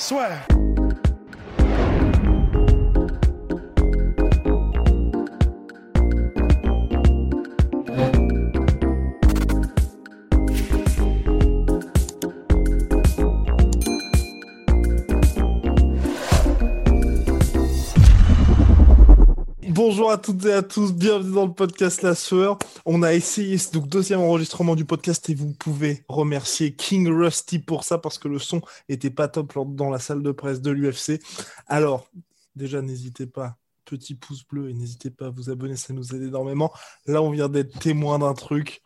Swear. Bonjour à toutes et à tous, bienvenue dans le podcast La Sueur. On a essayé, donc deuxième enregistrement du podcast et vous pouvez remercier King Rusty pour ça parce que le son n'était pas top dans la salle de presse de l'UFC. Alors, déjà n'hésitez pas, petit pouce bleu et n'hésitez pas à vous abonner, ça nous aide énormément. Là, on vient d'être témoin d'un truc.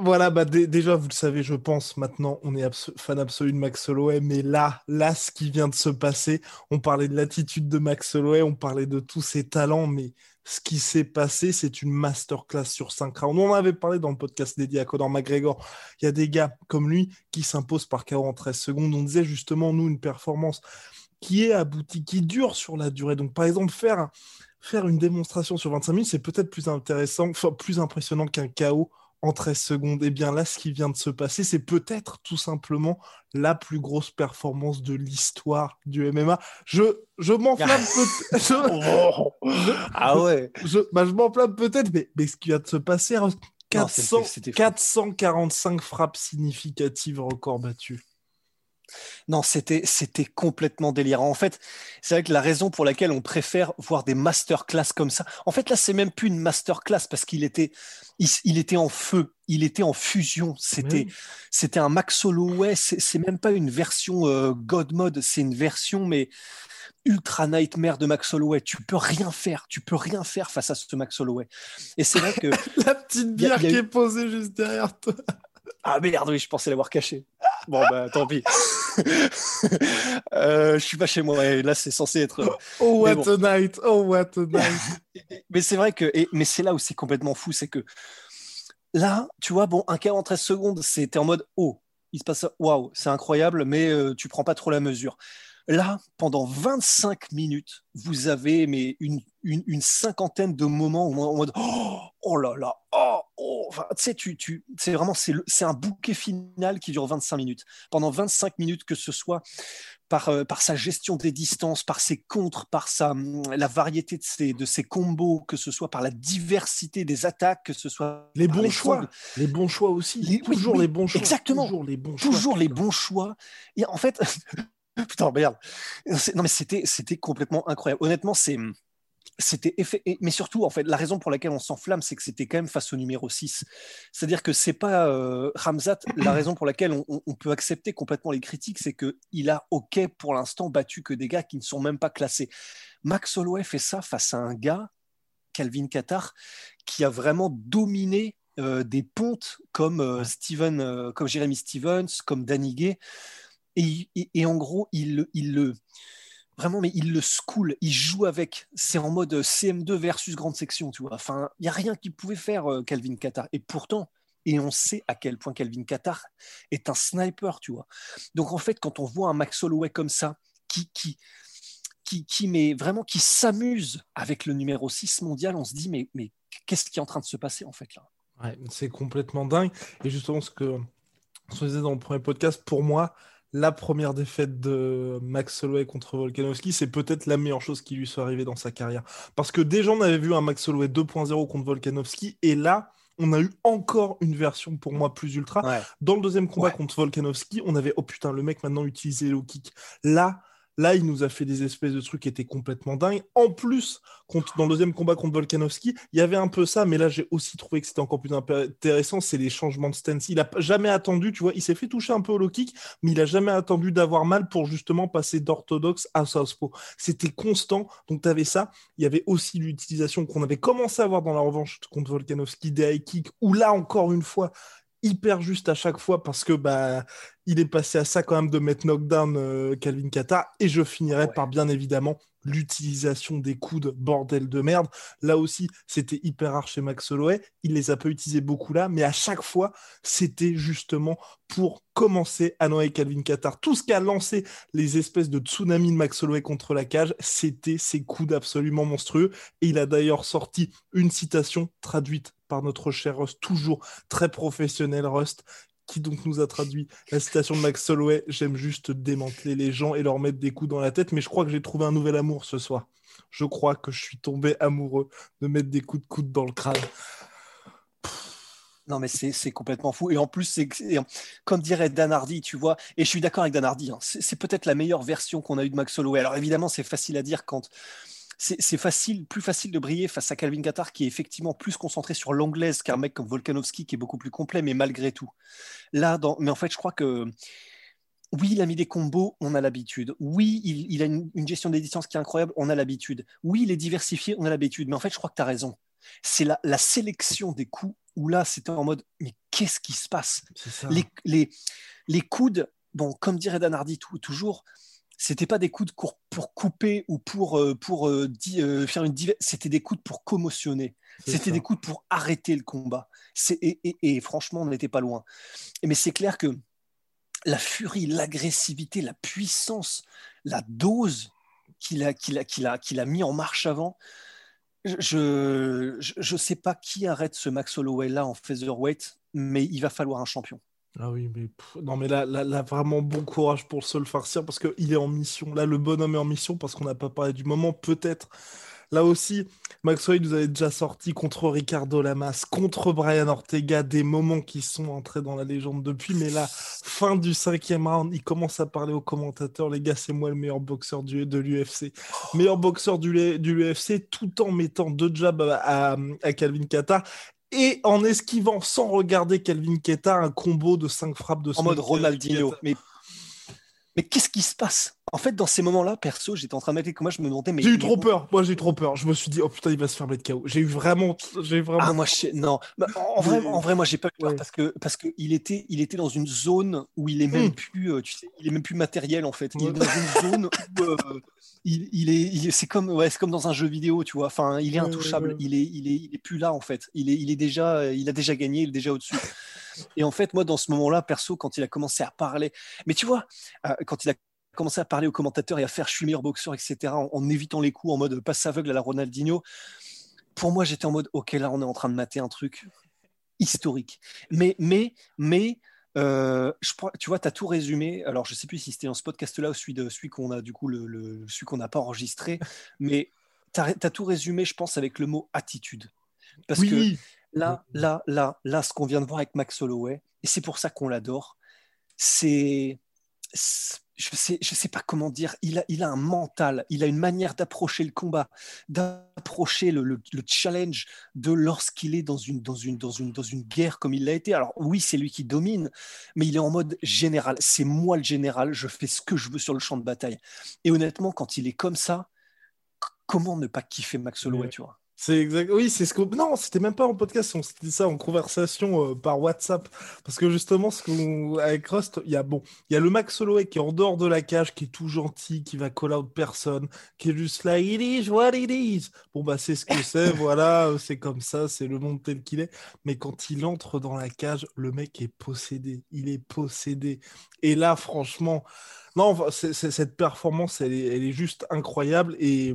Voilà, bah déjà, vous le savez, je pense, maintenant, on est fan absolu de Max Holloway, mais là, ce qui vient de se passer, on parlait de l'attitude de Max Holloway, on parlait de tous ses talents, mais ce qui s'est passé, c'est une masterclass sur 5 rounds. On en avait parlé dans le podcast dédié à Conor McGregor. Il y a des gars comme lui qui s'imposent par KO en 13 secondes. On disait justement, nous, une performance qui est aboutie, qui dure sur la durée. Donc, par exemple, faire une démonstration sur 25 minutes, c'est peut-être plus intéressant, enfin, plus impressionnant qu'un KO en 13 secondes. Et bien là, ce qui vient de se passer, c'est peut-être tout simplement la plus grosse performance de l'histoire du MMA. Je m'enflamme peut-être. Ah ouais. Je m'enflamme peut-être, mais ce qui vient de se passer, 445 frappes significatives, record battu. Non, c'était complètement délirant. En fait, c'est vrai que la raison pour laquelle on préfère voir des masterclass comme ça, en fait là, c'est même plus une masterclass parce qu'il était, il était en feu, il était en fusion. C'était un Max Holloway. C'est même pas une version God Mode, c'est une version mais ultra nightmare de Max Holloway. Tu peux rien faire face à ce Max Holloway. Et c'est vrai que la petite bière qui est posée juste derrière toi. Ah merde, oui, je pensais l'avoir cachée. Bon, bah tant pis. Je suis pas chez moi et là c'est censé être. Oh what a night. Mais c'est vrai que, mais c'est là où c'est complètement fou, c'est que là, tu vois, bon, un KO en 13 secondes, c'était en mode oh, il se passe ça, waouh, c'est incroyable, mais tu prends pas trop la mesure. Là, pendant 25 minutes, vous avez mais une cinquantaine de moments où on mode oh là là. Enfin, tu sais, c'est vraiment c'est un bouquet final qui dure 25 minutes. Pendant 25 minutes, que ce soit par sa gestion des distances, par ses contres, par la variété de ses combos, que ce soit par la diversité des attaques, que ce soit les bons choix, les bons choix aussi, toujours les bons choix, exactement, toujours les bons choix. Et en fait. Putain, merde. Non, mais c'était complètement incroyable. Honnêtement, c'était effet. Mais surtout, en fait, la raison pour laquelle on s'enflamme, c'est que c'était quand même face au numéro 6. C'est-à-dire que c'est pas Khamzat, la raison pour laquelle on peut accepter complètement les critiques, c'est qu'il a, ok, pour l'instant, battu que des gars qui ne sont même pas classés. Max Holloway fait ça face à un gars, Calvin Kattar, qui a vraiment dominé des pontes comme Jeremy Stevens, comme Danny Gay. Et en gros, il le school, il joue avec. C'est en mode CM2 versus grande section, tu vois. Enfin, il n'y a rien qu'il pouvait faire, Calvin Kattar. Et pourtant, et on sait à quel point Calvin Kattar est un sniper, tu vois. Donc en fait, quand on voit un Max Holloway comme ça, qui mais vraiment qui s'amuse avec le numéro 6 mondial, on se dit mais qu'est-ce qui est en train de se passer en fait là ? Ouais, c'est complètement dingue. Et justement, ce que on disait dans le premier podcast, pour moi. La première défaite de Max Holloway contre Volkanovski, c'est peut-être la meilleure chose qui lui soit arrivée dans sa carrière. Parce que déjà, on avait vu un Max Holloway 2.0 contre Volkanovski, et là, on a eu encore une version, pour moi, plus ultra. Ouais. Dans le deuxième combat contre Volkanovski, on avait « Oh putain, le mec maintenant utilisait le kick ». Là, il nous a fait des espèces de trucs qui étaient complètement dingues. En plus, dans le deuxième combat contre Volkanovski, il y avait un peu ça, mais là, j'ai aussi trouvé que c'était encore plus intéressant, c'est les changements de stance. Il n'a jamais attendu, tu vois, il s'est fait toucher un peu au low kick, mais il n'a jamais attendu d'avoir mal pour justement passer d'orthodoxe à southpaw. C'était constant, donc tu avais ça. Il y avait aussi l'utilisation qu'on avait commencé à avoir dans la revanche contre Volkanovski des high kicks, où là, encore une fois, hyper juste à chaque fois parce que bah, il est passé à ça quand même de mettre knockdown Calvin Kattar. Et je finirai par bien évidemment l'utilisation des coudes, bordel de merde. Là aussi, c'était hyper rare chez Max Holloway. Il les a pas utilisés beaucoup là, mais à chaque fois, c'était justement pour commencer à noyer Calvin Kattar. Tout ce qu'a lancé les espèces de tsunami de Max Holloway contre la cage, c'était ses coudes absolument monstrueux. Et il a d'ailleurs sorti une citation traduite par notre cher Rust, toujours très professionnel Rust, qui donc nous a traduit la citation de Max Holloway. J'aime juste démanteler les gens et leur mettre des coups dans la tête, mais je crois que j'ai trouvé un nouvel amour ce soir. Je crois que je suis tombé amoureux de mettre des coups de coude dans le crâne. Non, mais c'est complètement fou. Et en plus, c'est comme dirait Dan Hardy, tu vois, et je suis d'accord avec Dan Hardy, hein, c'est peut-être la meilleure version qu'on a eue de Max Holloway. Alors évidemment, c'est facile à dire quand... C'est facile, plus facile de briller face à Calvin Kattar qui est effectivement plus concentré sur l'anglaise qu'un mec comme Volkanovski qui est beaucoup plus complet, mais malgré tout. Là, mais en fait, je crois que oui, il a mis des combos, on a l'habitude. Oui, il a une gestion des distances qui est incroyable, on a l'habitude. Oui, il est diversifié, on a l'habitude. Mais en fait, je crois que tu as raison. C'est la sélection des coups où là, c'était en mode mais qu'est-ce qui se passe ? Les coudes, bon, comme dirait Dan Hardy toujours, c'était pas des coups de cours pour couper ou pour faire une diversion, c'était des coups pour commotionner, c'était des coups pour arrêter le combat. Et franchement, on n'était pas loin. Mais c'est clair que la furie, l'agressivité, la puissance, la dose qu'il a mis en marche avant, je sais pas qui arrête ce Max Holloway là en featherweight, mais il va falloir un champion. Ah oui, mais non, mais là, vraiment bon courage pour se le farcir parce qu'il est en mission. Là, le bonhomme est en mission parce qu'on n'a pas parlé du moment, peut-être. Là aussi, Max Holloway nous avait déjà sorti contre Ricardo Lamas, contre Brian Ortega, des moments qui sont entrés dans la légende depuis. Mais là, fin du 5e round, il commence à parler aux commentateurs. Les gars, c'est moi le meilleur boxeur de l'UFC. Meilleur boxeur du l'UFC, tout en mettant deux jabs à Calvin Kattar. Et en esquivant, sans regarder Calvin Kattar, un combo de 5 frappes de... En mode Ronaldinho. Mais qu'est-ce qui se passe ? En fait, dans ces moments-là, perso, j'étais en train de mettre les combats, je me demandais... Mais... J'ai eu trop peur. Moi, j'ai eu trop peur. Je me suis dit, oh putain, il va se faire mettre KO. J'ai eu vraiment... Ah, moi, non. Bah, en vrai, moi, j'ai pas eu peur parce que il était dans une zone où il est même plus... Tu sais, il est même plus matériel, en fait. Il est dans une zone où... c'est comme dans un jeu vidéo, tu vois. Enfin, il est intouchable. Il est plus là, en fait. Il a déjà gagné, il est déjà au-dessus. Et en fait, moi, dans ce moment-là, perso, quand il a commencé à parler, mais tu vois, quand il a commencé à parler aux commentateurs et à faire je suis meilleur boxeur, etc., en évitant les coups, en mode passe aveugle à la Ronaldinho, pour moi, j'étais en mode ok, là, on est en train de mater un truc historique. Mais, je crois, tu vois, tu as tout résumé. Alors, je sais plus si c'était dans ce podcast-là ou celui qu'on a, du coup, celui qu'on n'a pas enregistré, mais tu as tout résumé, je pense, avec le mot attitude. Parce que là, ce qu'on vient de voir avec Max Holloway, et c'est pour ça qu'on l'adore, c'est je sais pas comment dire, il a un mental, il a une manière d'approcher le combat, d'approcher le challenge de lorsqu'il est dans une guerre comme il l'a été. Alors oui, c'est lui qui domine, mais il est en mode général, c'est moi le général, je fais ce que je veux sur le champ de bataille. Et honnêtement, quand il est comme ça, comment ne pas kiffer Max Holloway, tu vois ? C'est exact. Oui, c'est ce que... Non, c'était même pas en podcast, on s'est dit ça en conversation par WhatsApp. Parce que justement, avec Rust, il y a le Max Holloway qui est en dehors de la cage, qui est tout gentil, qui va call out personne, qui est juste là, it is what it is. Bon, bah, c'est ce que c'est, voilà, c'est comme ça, c'est le monde tel qu'il est. Mais quand il entre dans la cage, le mec est possédé. Il est possédé. Et là, franchement, non, cette performance, elle est juste incroyable. Et...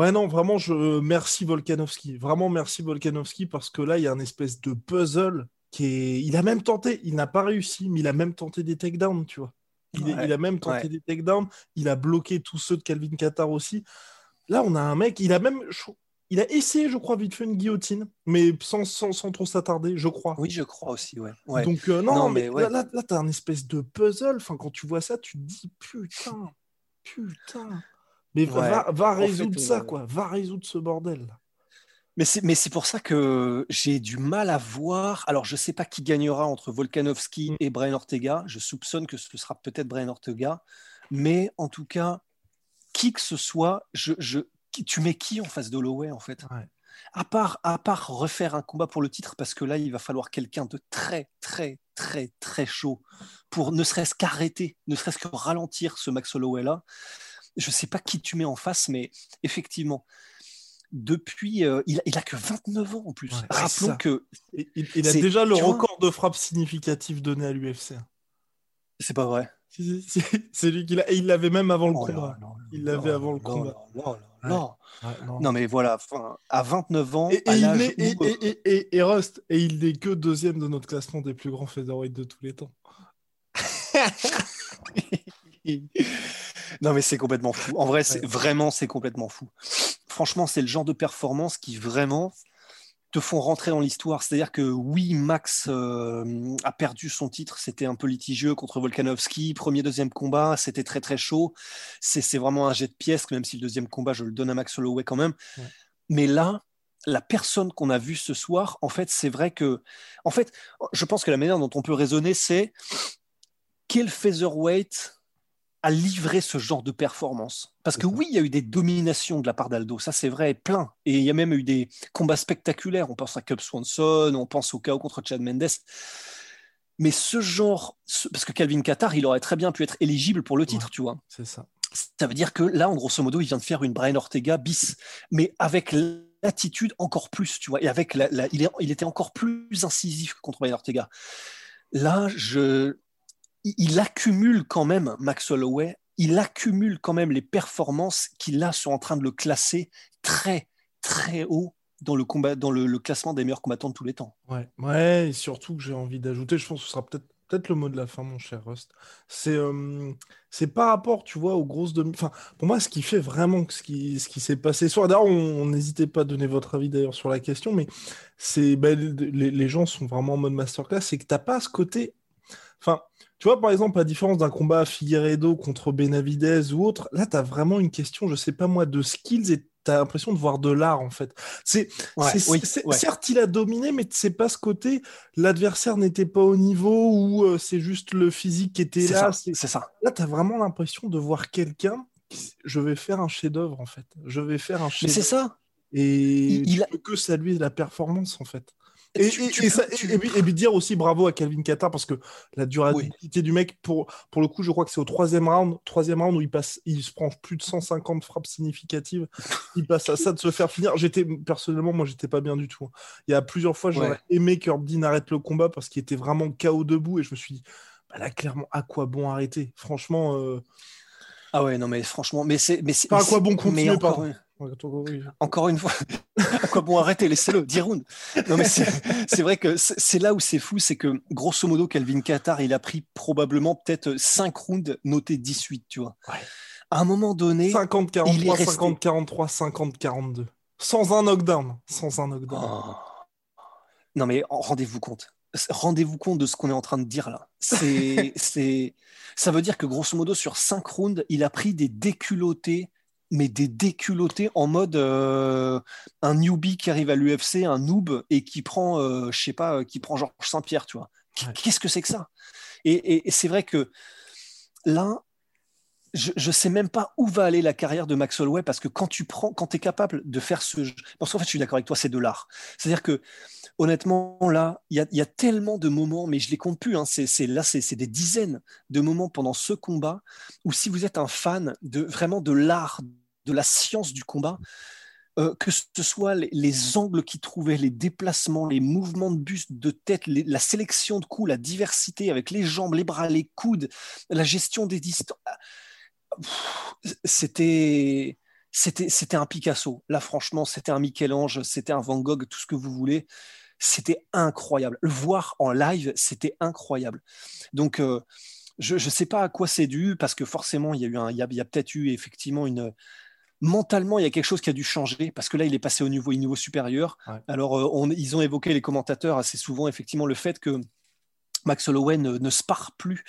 Ouais, non, vraiment, merci Volkanovski. Vraiment, merci Volkanovski, parce que là, il y a une espèce de puzzle qui est... Il a même tenté, il n'a pas réussi, mais il a même tenté des takedowns, tu vois. Il a même tenté des takedowns, il a bloqué tous ceux de Calvin Kattar aussi. Là, on a un mec, il a essayé, je crois, vite fait une guillotine, mais sans trop s'attarder, je crois. Oui, je crois aussi, ouais. Donc, non, mais là, t'as une espèce de puzzle. Enfin, quand tu vois ça, tu te dis, putain... Mais va résoudre ça, quoi. Va résoudre ce bordel. Mais c'est pour ça que j'ai du mal à voir. Alors, je ne sais pas qui gagnera entre Volkanovski et Brian Ortega. Je soupçonne que ce sera peut-être Brian Ortega. Mais en tout cas, qui que ce soit, tu mets qui en face d'Holloway, en fait ? à part refaire un combat pour le titre, parce que là, il va falloir quelqu'un de très, très, très, très chaud pour ne serait-ce qu'arrêter, ne serait-ce que ralentir ce Max Holloway-là. Je ne sais pas qui tu mets en face, mais effectivement, depuis, il a que 29 ans en plus. Ouais, rappelons que... Il a déjà le record de frappe significative donné à l'UFC. C'est pas vrai. C'est lui qui l'a, et il l'avait même avant le combat. Non, mais voilà, à 29 ans, et Rust, et il n'est que deuxième de notre classement des plus grands featherweight de tous les temps. Non, mais c'est complètement fou. En vrai, c'est complètement fou. Franchement, c'est le genre de performance qui vraiment te font rentrer dans l'histoire. C'est-à-dire que oui, Max a perdu son titre, c'était un peu litigieux contre Volkanovski, premier, deuxième combat, c'était très très chaud, c'est vraiment un jet de pièces, même si le deuxième combat, je le donne à Max Holloway quand même. Ouais. Mais là, la personne qu'on a vue ce soir, en fait, c'est vrai que... En fait, je pense que la manière dont on peut raisonner, c'est quel featherweight à livrer ce genre de performance. Parce que oui, il y a eu des dominations de la part d'Aldo, ça c'est vrai, plein. Et il y a même eu des combats spectaculaires. On pense à Cub Swanson, on pense au KO contre Chad Mendes. Mais ce genre... Parce que Calvin Kattar, il aurait très bien pu être éligible pour le titre, tu vois. C'est ça. Ça veut dire que là, en grosso modo, il vient de faire une Brian Ortega bis, mais avec l'attitude encore plus, tu vois. Et avec il était encore plus incisif contre Brian Ortega. Là, il accumule quand même, Max Holloway, il accumule quand même les performances qui, là, sont en train de le classer très, très haut dans le classement des meilleurs combattants de tous les temps. Ouais, et surtout que j'ai envie d'ajouter, je pense que ce sera peut-être le mot de la fin, mon cher Rust, c'est par rapport, tu vois, aux grosses demi... Enfin, pour moi, ce qui fait vraiment ce qui s'est passé ce soir, d'ailleurs, on n'hésitait pas à donner votre avis d'ailleurs sur la question, mais c'est, les gens sont vraiment en mode masterclass, c'est que tu n'as pas ce côté... Enfin, tu vois, par exemple, à la différence d'un combat à Figueredo contre Benavidez ou autre, là, tu as vraiment une question, je sais pas moi, de skills, et tu as l'impression de voir de l'art, en fait. Certes, il a dominé, mais c'est pas ce côté, l'adversaire n'était pas au niveau, ou c'est juste le physique qui était là. C'est ça. Là, tu as vraiment l'impression de voir quelqu'un, je vais faire un chef-d'œuvre, en fait. Mais c'est ça. Et il ne peut que saluer la performance, en fait. Et dire aussi bravo à Calvin Kattar, parce que la durabilité du mec, pour le coup, je crois que c'est au troisième round où il se prend plus de 150 frappes significatives, il passe à ça de se faire finir. Personnellement, moi, j'étais pas bien du tout. Il y a plusieurs fois, j'aurais aimé que Herb Dean arrête le combat parce qu'il était vraiment KO debout, et je me suis dit, là, clairement, à quoi bon arrêter ? Franchement... Ah ouais, non, mais franchement... Mais c'est pas à quoi bon continuer, pardon. Encore une fois, à quoi bon arrêter, laissez-le, 10 rounds. Non, mais c'est vrai que c'est là où c'est fou, c'est que grosso modo, Calvin Kattar, il a pris probablement peut-être 5 rounds notés 18, tu vois. Ouais. À un moment donné, 50-43, 50-43, 50-42. Sans un knockdown. Non, mais rendez-vous compte. Rendez-vous compte de ce qu'on est en train de dire là. Ça veut dire que grosso modo, sur 5 rounds, il a pris des déculottés. Mais des déculottés en mode un newbie qui arrive à l'UFC, un noob, et qui prend, Georges Saint-Pierre, tu vois. Qu'est-ce que c'est que ça ? Et c'est vrai que là, je sais même pas où va aller la carrière de Max Holloway, parce que quand tu es capable de faire ce jeu... Parce qu'en fait, je suis d'accord avec toi, c'est de l'art. C'est-à-dire que, honnêtement, là, il y a tellement de moments, mais je les compte plus, hein, c'est des dizaines de moments pendant ce combat où, si vous êtes un fan de l'art, de la science du combat, que ce soit les angles qu'il trouvait, les déplacements, les mouvements de buste, de tête, la sélection de coups, la diversité avec les jambes, les bras, les coudes, la gestion des distances... C'était un Picasso. Là, franchement, c'était un Michel-Ange, c'était un Van Gogh, tout ce que vous voulez. C'était incroyable. Le voir en live, c'était incroyable. Donc, je sais pas à quoi c'est dû, parce que forcément, il y a peut-être eu effectivement mentalement, il y a quelque chose qui a dû changer, parce que là, il est passé au niveau supérieur. Ouais. Alors, ils ont évoqué, les commentateurs, assez souvent, effectivement, le fait que Max Holloway ne spare plus,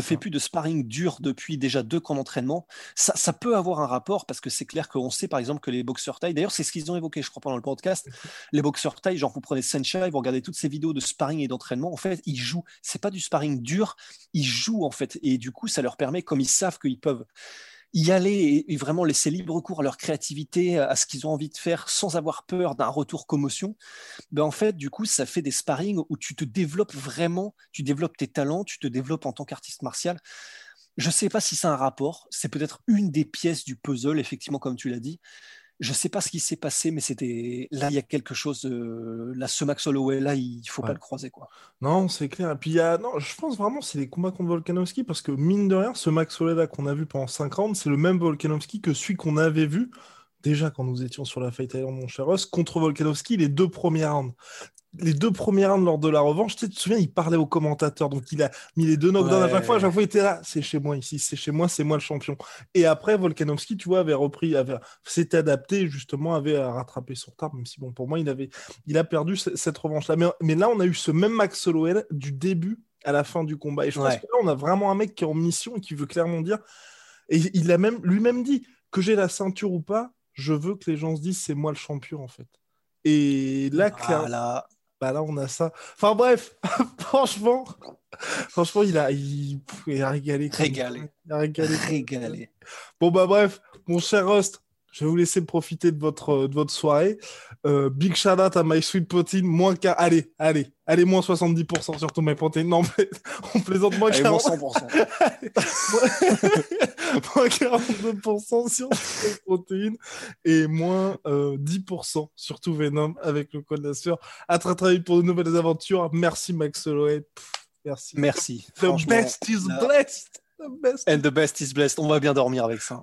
fait plus de sparring dur depuis déjà 2 camps d'entraînement. Ça peut avoir un rapport, parce que c'est clair qu'on sait par exemple que les boxeurs thaïs, d'ailleurs c'est ce qu'ils ont évoqué, je crois, pendant le podcast, les boxeurs thaïs, genre vous prenez Sunshine, vous regardez toutes ces vidéos de sparring et d'entraînement, en fait ils jouent, c'est pas du sparring dur, ils jouent en fait, et du coup ça leur permet, comme ils savent qu'ils peuvent y aller et vraiment laisser libre cours à leur créativité, à ce qu'ils ont envie de faire sans avoir peur d'un retour commotion, ben en fait, du coup, ça fait des sparring où tu te développes vraiment, tu développes tes talents, tu te développes en tant qu'artiste martial. Je ne sais pas si c'est un rapport, c'est peut-être une des pièces du puzzle, effectivement, comme tu l'as dit. Je ne sais pas ce qui s'est passé, mais c'était là, il y a quelque chose. Là, ce Max Holloway, là, il ne faut pas le croiser, quoi. Non, c'est clair. Et puis, je pense vraiment que c'est les combats contre Volkanovski, parce que mine de rien, ce Max Holloway là qu'on a vu pendant 5 rounds, c'est le même Volkanovski que celui qu'on avait vu déjà quand nous étions sur la Fight Island, mon cher Ross, contre Volkanovski, les 2 premiers rounds. Les 2 premiers rounds lors de la revanche, tu te souviens, il parlait aux commentateurs, donc il a mis les 2 knockdowns à chaque fois il était là, c'est chez moi ici, c'est moi le champion. Et après, Volkanovski, tu vois, avait repris, s'était adapté, justement, avait rattrapé son retard, même si, bon, pour moi, il a perdu cette revanche-là. Mais là, on a eu ce même Max Holloway du début à la fin du combat. Et je pense que là, on a vraiment un mec qui est en mission et qui veut clairement dire, et il a même lui-même dit, que j'ai la ceinture ou pas, je veux que les gens se disent, c'est moi le champion, en fait. Et là, clairement... Bah là on a ça. Enfin bref, franchement il a régalé. Régalé. Bon bah bref, mon cher Rust, je vais vous laisser profiter de votre soirée. Big shout out à My Sweet Protein, allez moins 70% sur ton My Protein. Non mais on plaisante, moins 40%. Moins 42% sur My Protein et moins 10% sur tout Venom avec le code La Sueur. À très vite pour de nouvelles aventures. Merci Max Holloway. Merci. The best is blessed. And the best is blessed. On va bien dormir avec ça.